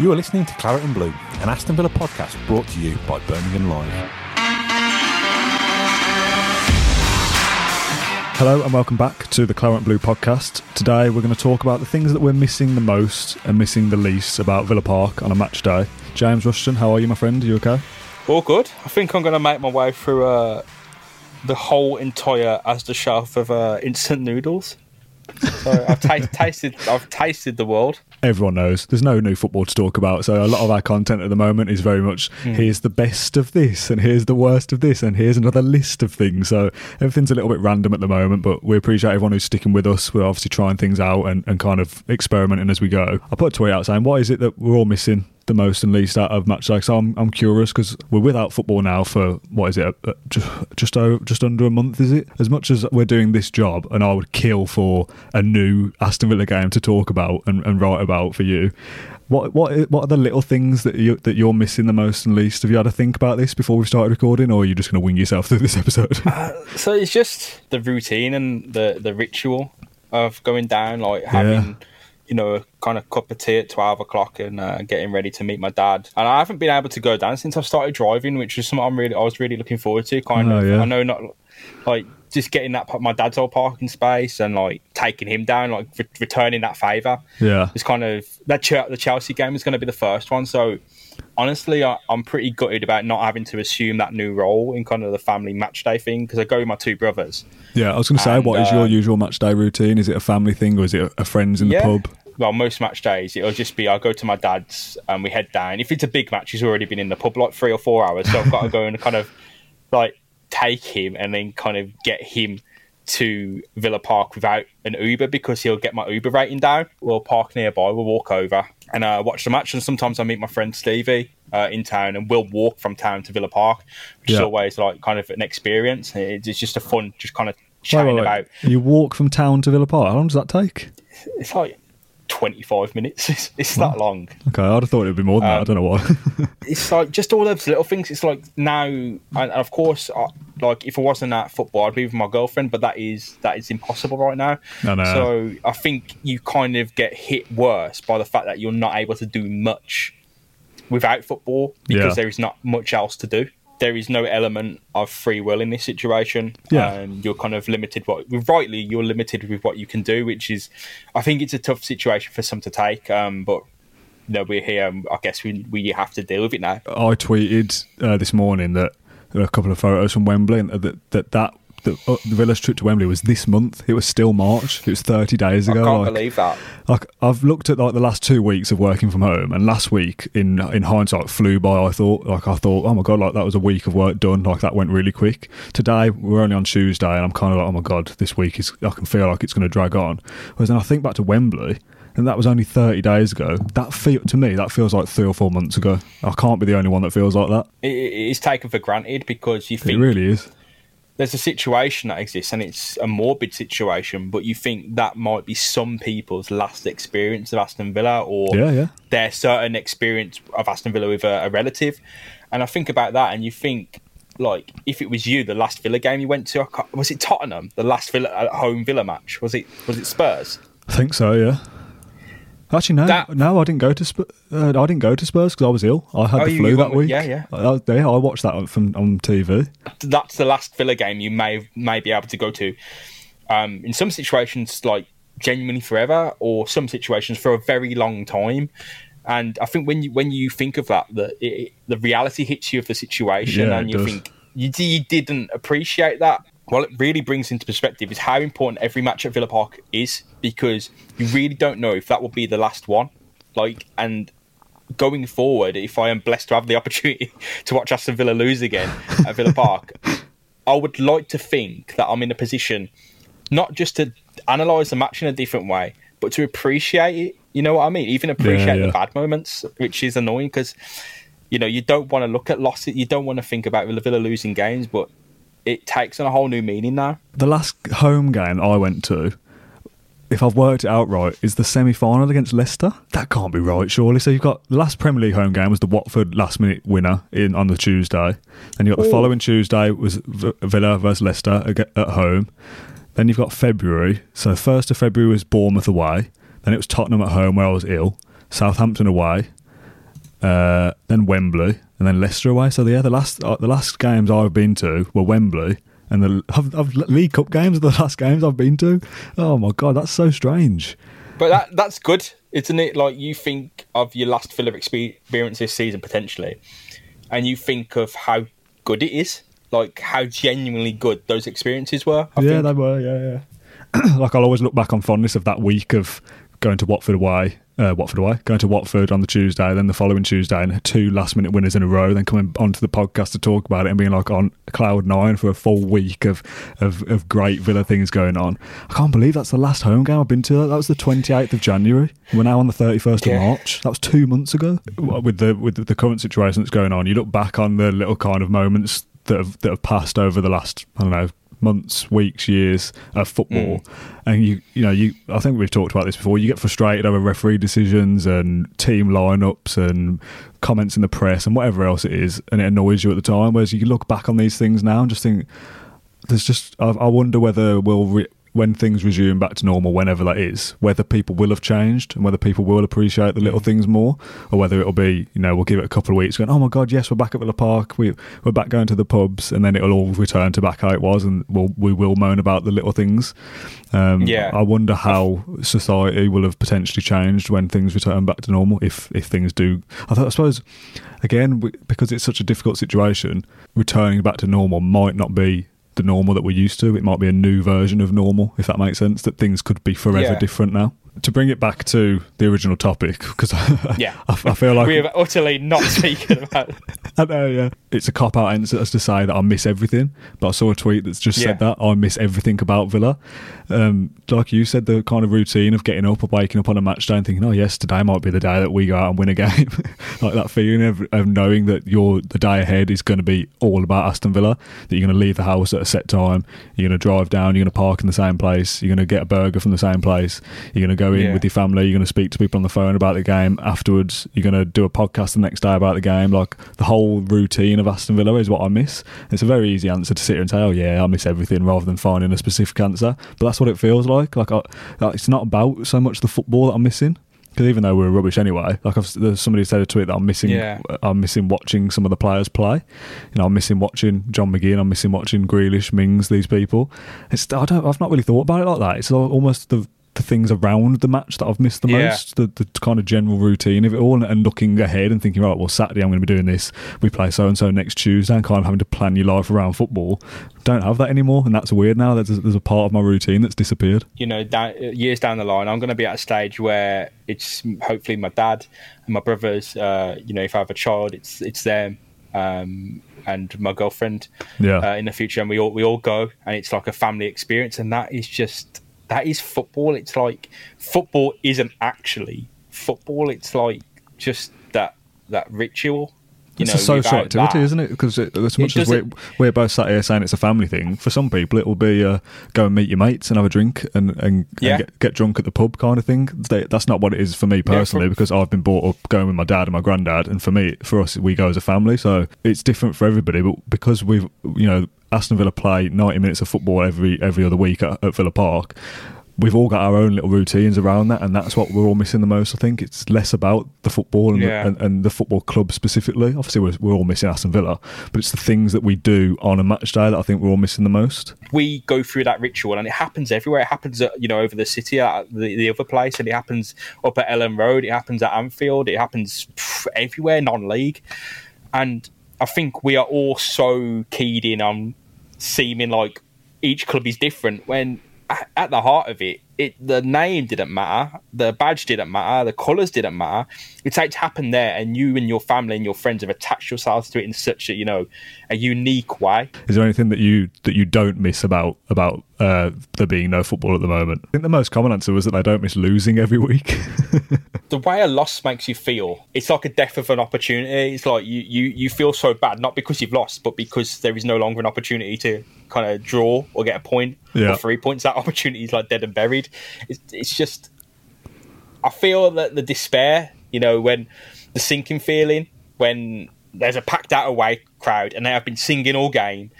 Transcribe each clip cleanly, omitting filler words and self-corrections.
You are listening to Claret and Blue, an Aston Villa podcast brought to you by Birmingham Live. Hello and welcome back to the Claret and Blue podcast. Today we're going to talk about the things that we're missing the most and missing the least about Villa Park on a match day. James Rushton, how are you, my friend? Are you okay? All good. I think I'm going to make my way through the whole entire Asda shelf of instant noodles. So I've tasted the world. Everyone knows there's no new football to talk about, so a lot of our content at the moment is very much here's the best of this and here's the worst of this and here's another list of things, so everything's a little bit random at the moment, but we appreciate everyone who's sticking with us. We're obviously trying things out and kind of experimenting as we go. I put a tweet out saying, what is it that we're all missing the most and least out of match day? So I'm curious, because we're without football now for, what is it, just under a month, is it? As much as we're doing this job, and I would kill for a new Aston Villa game to talk about and write about for you, what are the little things that you're missing the most and least? Have you had to think about this before we started recording, or are you just going to wing yourself through this episode? So it's just the routine and the ritual of going down, like having... Yeah. You know, a kind of cup of tea at 12 o'clock and getting ready to meet my dad. And I haven't been able to go down since I've started driving, which is something I was really looking forward to. Kind of, yeah. I know, not like just getting that my dad's old parking space and like taking him down, like returning that favour. Yeah, it's kind of that the Chelsea game is going to be the first one. So honestly, I'm pretty gutted about not having to assume that new role in kind of the family match day thing, because I go with my two brothers. Yeah, I was going to say, what is your usual match day routine? Is it a family thing or is it a friends in the pub? Well, most match days, it'll just be, I'll go to my dad's and we head down. If it's a big match, he's already been in the pub like 3 or 4 hours. So I've got to go and kind of like take him and then kind of get him to Villa Park without an Uber, because he'll get my Uber rating down. We'll park nearby, we'll walk over and watch the match. And sometimes I meet my friend Stevie in town and we'll walk from town to Villa Park, which is always like kind of an experience. It's just a fun, just kind of chatting about. You walk from town to Villa Park? How long does that take? It's like 25 minutes. It's that long. Okay, I'd have thought it would be more than that. I don't know why. It's like just all those little things. It's like now, and of course, like if I wasn't at football, I'd be with my girlfriend, but that is impossible right now. No. So I think you kind of get hit worse by the fact that you're not able to do much without football, because there is not much else to do. There is no element of free will in this situation. Yeah. You're kind of limited. Rightly, you're limited with what you can do, which is, I think it's a tough situation for some to take. But you know, we're here. I guess we have to deal with it now. I tweeted this morning that there were a couple of photos from Wembley, and the Villa's trip to Wembley was this month. It was still March. It was 30 days ago. I can't believe that. Like, I've looked at like the last 2 weeks of working from home, and last week in hindsight flew by. I thought, oh my god, like that was a week of work done. Like that went really quick. Today we're only on Tuesday, and I'm kind of like, oh my god, this week is. I can feel like it's going to drag on. Whereas then I think back to Wembley, and that was only 30 days ago. That feels like 3 or 4 months ago. I can't be the only one that feels like that. It's taken for granted, because you think it really is. There's a situation that exists, and it's a morbid situation, but you think that might be some people's last experience of Aston Villa, or their certain experience of Aston Villa with a relative. And I think about that, and you think, like, if it was you, the last Villa game you went to, was it Tottenham? The last home Villa match? Was it Spurs? I think so, yeah. Actually, no, I didn't go to Spurs. Because I was ill. I had the flu that week. I watched that on TV. That's the last Villa game you may be able to go to. In some situations, like genuinely forever, or some situations for a very long time. And I think when you think of that, the reality hits you of the situation, and you think you didn't appreciate that. What it really brings into perspective is how important every match at Villa Park is, because you really don't know if that will be the last one. Like, and going forward, if I am blessed to have the opportunity to watch Aston Villa lose again at Villa Park, I would like to think that I'm in a position not just to analyse the match in a different way, but to appreciate it. You know what I mean? Even appreciate the bad moments, which is annoying, because you know you don't want to look at losses, you don't want to think about Villa losing games, but it takes on a whole new meaning now. The last home game I went to, if I've worked it out right, is the semi-final against Leicester. That can't be right, surely. So you've got the last Premier League home game was the Watford last-minute winner on the Tuesday. Then you've got the following Tuesday was Villa versus Leicester at home. Then you've got February. So 1st of February was Bournemouth away. Then it was Tottenham at home where I was ill. Southampton away. then Wembley, and then Leicester away. So yeah, the last games I've been to were Wembley, and the League Cup games are the last games I've been to. Oh my God, that's so strange. But that's good, isn't it? Like, you think of your last Villa experience this season potentially, and you think of how good it is, like how genuinely good those experiences were. I think. They were. Yeah. Like, I'll always look back on fondness of that week of going to going to Watford on the Tuesday, then the following Tuesday, and 2 last-minute winners in a row, then coming onto the podcast to talk about it and being like on cloud 9 for a full week of great Villa things going on. I can't believe that's the last home game I've been to. That was the 28th of January. We're now on the 31st of March. That was 2 months ago. With the current situation that's going on, you look back on the little kind of moments that have passed over the last, I don't know, months, weeks, years of football, and you know, I think we've talked about this before. You get frustrated over referee decisions and team lineups and comments in the press and whatever else it is, and it annoys you at the time. Whereas you look back on these things now and just think, I wonder whether when things resume back to normal, whenever that is, whether people will have changed and whether people will appreciate the little things more, or whether it'll be, you know, we'll give it a couple of weeks going, oh my God, yes, we're back at Villa Park, we're back going to the pubs, and then it'll all return to back how it was, and we will moan about the little things. I wonder how society will have potentially changed when things return back to normal, if things do. I suppose, again, because it's such a difficult situation, returning back to normal might not be the normal that we're used to. It might be a new version of normal, if that makes sense, that things could be forever different now. To bring it back to the original topic, because I feel like we have utterly not speaking about it. I know, yeah. It's a cop-out answer to say that I miss everything, but I saw a tweet that's just said that I miss everything about Villa. Like you said, the kind of routine of getting up or waking up on a match day and thinking, oh yes, today might be the day that we go out and win a game. Like that feeling of knowing that the day ahead is going to be all about Aston Villa, that you're going to leave the house at a set time, you're going to drive down, you're going to park in the same place, you're going to get a burger from the same place, you're going to go in with your family, you're going to speak to people on the phone about the game afterwards, you're going to do a podcast the next day about the game. Like, the whole routine of Aston Villa is what I miss. It's a very easy answer to sit here and say, oh yeah, I miss everything, rather than finding a specific answer, but that's what it feels like. It's not about so much the football that I'm missing, because even though we're rubbish anyway, somebody said a tweet that I'm missing. I'm missing watching some of the players play. You know, I'm missing watching John McGinn. I'm missing watching Grealish, Mings, these people. I've not really thought about it like that. It's almost the things around the match that I've missed the most, the kind of general routine of it all, and looking ahead and thinking, right, well, Saturday I'm going to be doing this, we play so-and-so next Tuesday, and kind of having to plan your life around football. Don't have that anymore, and that's weird now. There's a part of my routine that's disappeared. You know, years down the line, I'm going to be at a stage where it's hopefully my dad and my brothers, you know, if I have a child, it's them, and my girlfriend in the future, and we all go, and it's like a family experience, and that is just... that is football. It's like football isn't actually football. It's like just that ritual. It's a social activity, isn't it? Because as much as we're both sat here saying it's a family thing, for some people it will be go and meet your mates and have a drink and get drunk at the pub kind of thing. That's not what it is for me personally, because I've been brought up going with my dad and my granddad, and for us, we go as a family. So it's different for everybody, but because we've, you know, Aston Villa play 90 minutes of football every other week at Villa Park, we've all got our own little routines around that, and that's what we're all missing the most. I think it's less about the football and the football club specifically. Obviously, we're all missing Aston Villa, but it's the things that we do on a match day that I think we're all missing the most. We go through that ritual, and it happens everywhere. It happens at, you know, over the city at the other place, and it happens up at Ellen Road, it happens at Anfield, it happens everywhere, non-league. And I think we are all so keyed in on seeming like each club is different, when at the heart of it, the name didn't matter, the badge didn't matter, the colours didn't matter. It's like to happen there, and you and your family and your friends have attached yourselves to it in such a, you know, a unique way. Is there anything that you don't miss about there being no football at the moment? I think the most common answer was that they don't miss losing every week. The way a loss makes you feel, it's like a death of an opportunity. It's like you feel so bad, not because you've lost, but because there is no longer an opportunity to kind of draw or get a point or 3 points. That opportunity is like dead and buried. It's just, I feel that the despair, you know, when the sinking feeling, when there's a packed out away crowd and they have been singing all game,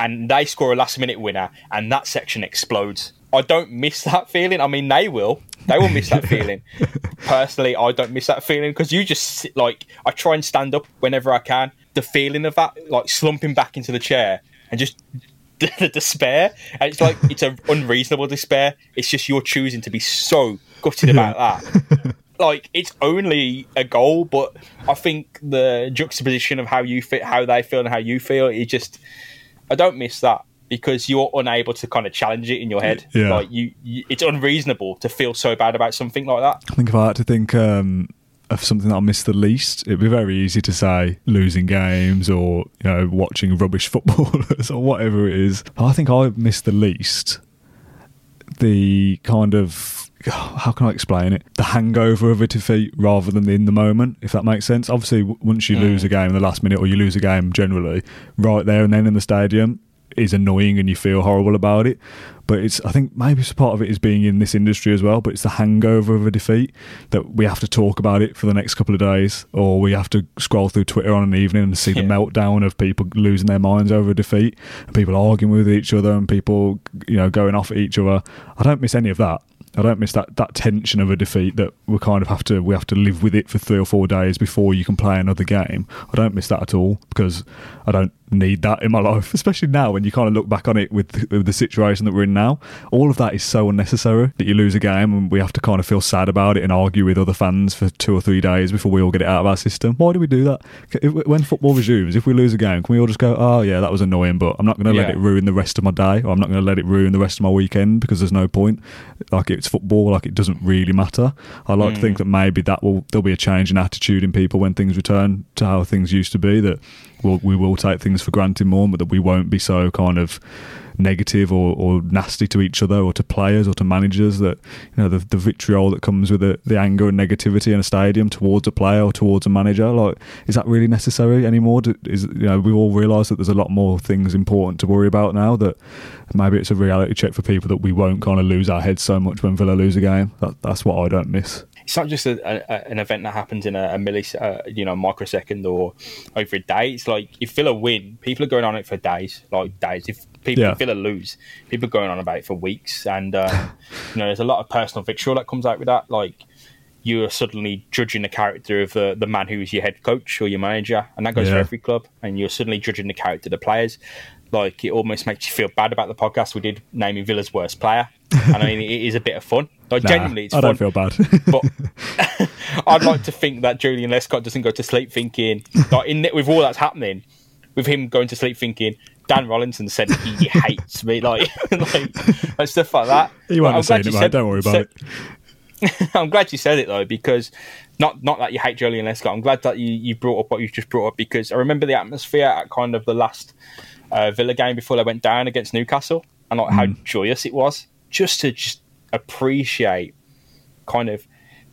and they score a last minute winner, and that section explodes. I don't miss that feeling. I mean, they will miss that feeling. Personally, I don't miss that feeling because you just sit, like, I try and stand up whenever I can. The feeling of that, like slumping back into the chair and just the despair. And it's like, it's an unreasonable despair. It's just you're choosing to be so gutted about that. Like, it's only a goal, but I think the juxtaposition of how you fit, how they feel and how you feel, it just, I don't miss that. Because you're unable to kind of challenge it in your head. Yeah. Like you, it's unreasonable to feel so bad about something like that. I think if I had to think of something that I miss the least, it'd be very easy to say losing games or, you know, watching rubbish footballers or whatever it is. I think I miss the least the kind of, how can I explain it? The hangover of a defeat rather than in the moment, if that makes sense. Obviously, once you lose a game in the last minute or you lose a game generally, right there and then in the stadium, is annoying and you feel horrible about it, but it's, I think maybe part of it is being in this industry as well, but it's the hangover of a defeat that we have to talk about it for the next couple of days, or we have to scroll through Twitter on an evening and see the meltdown of people losing their minds over a defeat and people arguing with each other and people, you know, going off at each other. I don't miss any of that. I don't miss that tension of a defeat that we kind of have to live with it for 3 or 4 days before you can play another game. I don't miss that at all because I don't need that in my life, especially now when you kind of look back on it with the situation that we're in now. All of that is so unnecessary that you lose a game and we have to kind of feel sad about it and argue with other fans for 2 or 3 days before we all get it out of our system. Why do we do that? When football resumes, if we lose a game, can we all just go, oh yeah, that was annoying, but I'm not going to let it ruin the rest of my day, or I'm not going to let it ruin the rest of my weekend because there's no point. Like, it's football, like it doesn't really matter. I like to think that maybe there'll be a change in attitude in people when things return to how things used to be, that we will take things for granted more, but that we won't be so kind of negative or nasty to each other or to players or to managers, that, you know, the vitriol that comes with the anger and negativity in a stadium towards a player or towards a manager, like, is that really necessary anymore? You know, we all realise that there's a lot more things important to worry about now, that maybe it's a reality check for people that we won't kind of lose our heads so much when Villa lose a game. That's what I don't miss. It's not just an event that happens in a microsecond or over a day. It's like, if Villa win, people are going on it for days. If people Villa lose, people are going on about it for weeks. And you know, there's a lot of personal vitriol that comes out with that. Like, you're suddenly judging the character of the man who is your head coach or your manager, and that goes for every club. And you're suddenly judging the character of the players. Like, it almost makes you feel bad about the podcast we did naming Villa's worst player. And I mean, it is a bit of fun. Like, genuinely, it's fun. I don't feel bad. But I'd like to think that Julian Lescott doesn't go to sleep thinking, like, with all that's happening, with him going to sleep thinking, Dan Rollinson said he hates me, like stuff like that. You won't have seen it, mate. Don't worry about it. I'm glad you said it, though, because not that you hate Julian Lescott. I'm glad that you brought up what you just brought up, because I remember the atmosphere at kind of the last Villa game before they went down against Newcastle, and like how joyous it was just to appreciate kind of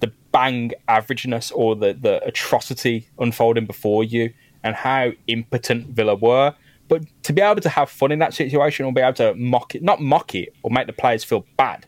the bang averageness or the atrocity unfolding before you and how impotent Villa were. But to be able to have fun in that situation, or be able to not mock it or make the players feel bad,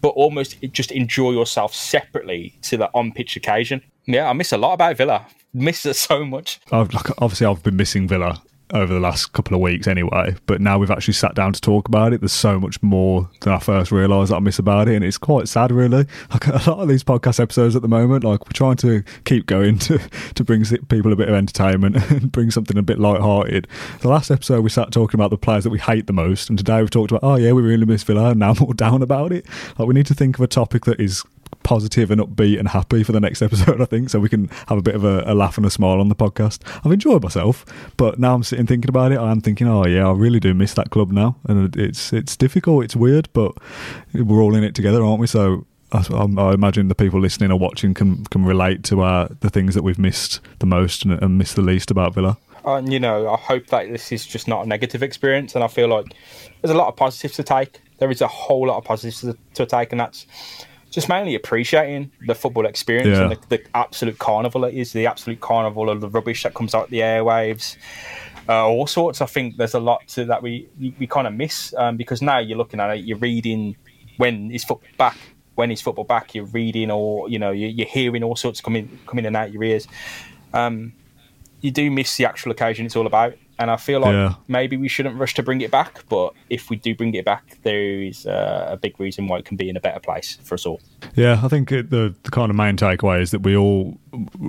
but almost just enjoy yourself separately to the on-pitch occasion. Yeah, I miss a lot about Villa. Miss it so much. Obviously, I've been missing Villa over the last couple of weeks anyway, but now we've actually sat down to talk about it, there's so much more than I first realised that I miss about it, and it's quite sad really. Like, a lot of these podcast episodes at the moment, like, we're trying to keep going to bring people a bit of entertainment and bring something a bit light-hearted. The last episode we sat talking about the players that we hate the most, and today we've talked about, oh yeah, we really miss Villa, and now I'm all down about it. Like, we need to think of a topic that is positive and upbeat and happy for the next episode, I think, so we can have a bit of a laugh and a smile on the podcast. I've enjoyed myself, but now I'm sitting thinking about it, I'm thinking, oh yeah, I really do miss that club now, and it's difficult, it's weird, but we're all in it together, aren't we? So I imagine the people listening or watching can relate to the things that we've missed the most and missed the least about Villa. And you know, I hope that this is just not a negative experience, and I feel like there's a lot of positives to take. There is a whole lot of positives to take, and that's just mainly appreciating the football experience and the absolute carnival it is, the absolute carnival of the rubbish that comes out the airwaves, all sorts. I think there's a lot that we kind of miss, because now you're looking at it, you're reading when is football back, you're reading, or you know, you're hearing all sorts coming in and out your ears. You do miss the actual occasion it's all about, And I feel like maybe we shouldn't rush to bring it back, but if we do bring it back, there is a big reason why it can be in a better place for us all. Yeah, I think the kind of main takeaway is that we all,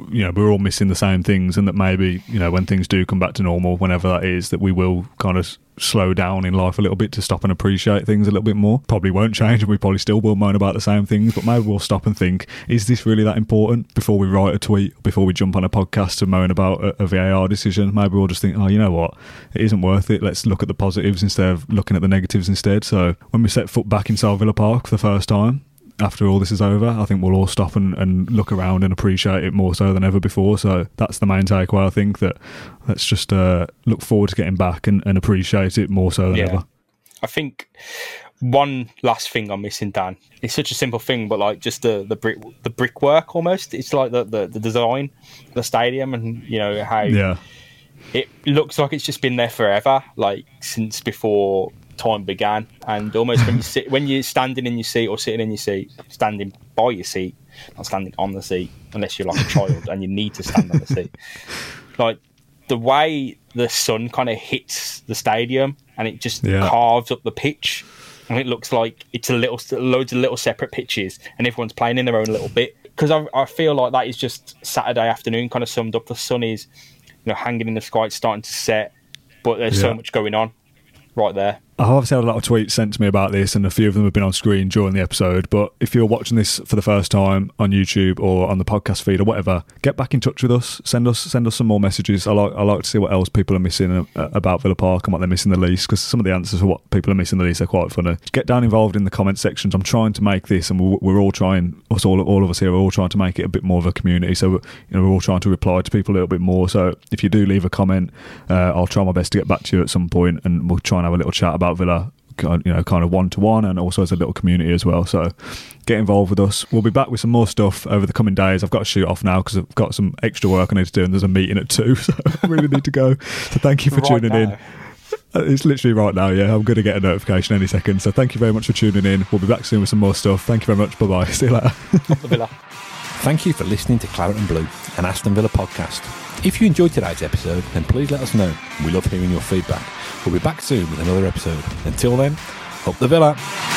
you know, we're all missing the same things, and that maybe, you know, when things do come back to normal, whenever that is, that we will kind of slow down in life a little bit to stop and appreciate things a little bit more. Probably won't change, and we probably still will moan about the same things, but maybe we'll stop and think, is this really that important? Before we write a tweet, before we jump on a podcast to moan about a VAR decision, maybe we'll just think, oh, you know what, it isn't worth it. Let's look at the positives instead of looking at the negatives instead. So when we set foot back inside Villa Park for the first time, after all this is over, I think we'll all stop and look around and appreciate it more so than ever before. So that's the main takeaway, I think, that let's just look forward to getting back and appreciate it more so than ever. I think one last thing I'm missing, Dan. It's such a simple thing, but like just the brickwork almost. It's like the design, the stadium, and you know how it looks like it's just been there forever, like since before time began. And almost when you sit, when you're standing in your seat or sitting in your seat, standing by your seat, not standing on the seat, unless you're like a child and you need to stand on the seat, like the way the sun kind of hits the stadium and it just carves up the pitch, and it looks like it's loads of little separate pitches and everyone's playing in their own little bit. Because I feel like that is just Saturday afternoon kind of summed up. The sun is, you know, hanging in the sky, it's starting to set, but there's so much going on right there. I've obviously had a lot of tweets sent to me about this, and a few of them have been on screen during the episode, but if you're watching this for the first time on YouTube or on the podcast feed or whatever, get back in touch with us. Send us some more messages. I like to see what else people are missing about Villa Park and what they're missing the least, because some of the answers for what people are missing the least are quite funny. Get down involved in the comment sections. I'm trying to make this, and we're all trying, all of us here are all trying to make it a bit more of a community, so we're all trying to reply to people a little bit more. So if you do leave a comment, I'll try my best to get back to you at some point, and we'll try and have a little chat about Villa, you know, kind of one-to-one, and also as a little community as well. So get involved with us. We'll be back with some more stuff over the coming days. I've got to shoot off now because I've got some extra work I need to do, and there's a meeting at 2:00, so I really need to go. So thank you for tuning in. It's literally right now, I'm going to get a notification any second. So thank you very much for tuning in. We'll be back soon with some more stuff. Thank you very much. Bye-bye. See you later. Thank you for listening to Claret and Blue, an Aston Villa podcast. If you enjoyed today's episode, then please let us know. We love hearing your feedback. We'll be back soon with another episode. Until then, up the Villa.